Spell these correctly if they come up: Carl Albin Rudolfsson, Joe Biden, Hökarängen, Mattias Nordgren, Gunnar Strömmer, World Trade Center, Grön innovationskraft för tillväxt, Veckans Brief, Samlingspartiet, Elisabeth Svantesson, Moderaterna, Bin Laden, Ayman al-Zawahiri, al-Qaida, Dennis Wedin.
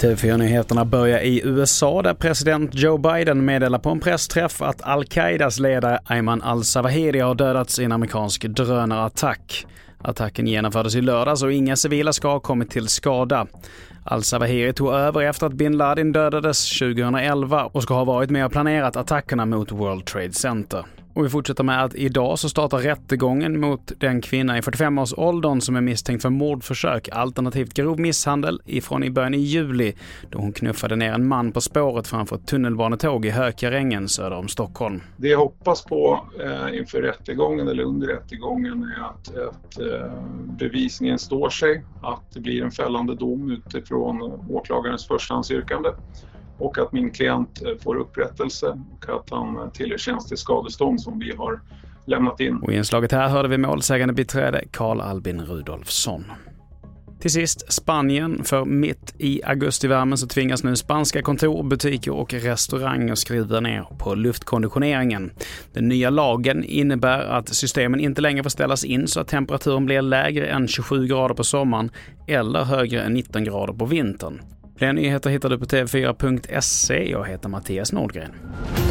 TV4-nyheterna börjar i USA där president Joe Biden meddelar på en pressträff att al-Qaidas ledare Ayman al-Zawahiri har dödats i en amerikansk drönarattack. Attacken genomfördes i lördags och inga civila ska ha kommit till skada. Al-Zawahiri tog över efter att Bin Laden dödades 2011 och ska ha varit med och planerat attackerna mot World Trade Center. Och vi fortsätter med att idag så startar rättegången mot den kvinna i 45-årsåldern som är misstänkt för mordförsök alternativt grov misshandel ifrån i början i juli då hon knuffade ner en man på spåret framför ett tunnelbanetåg i Hökarängen söder om Stockholm. Det jag hoppas på inför rättegången eller under rättegången är att bevisningen står sig, att det blir en fällande dom utifrån åklagarens förstahandsyrkande. Och att min klient får upprättelse och att han tillerkänns till skadestånd som vi har lämnat in. Och i inslaget här hörde vi målsägande biträde Carl Albin Rudolfsson. Till sist Spanien, för mitt i augustivärmen så tvingas nu spanska kontor, butiker och restauranger skriva ner på luftkonditioneringen. Den nya lagen innebär att systemen inte längre får ställas in så att temperaturen blir lägre än 27 grader på sommaren eller högre än 19 grader på vintern. Fler nyheter hittar du på tv4.se. Jag heter Mattias Nordgren.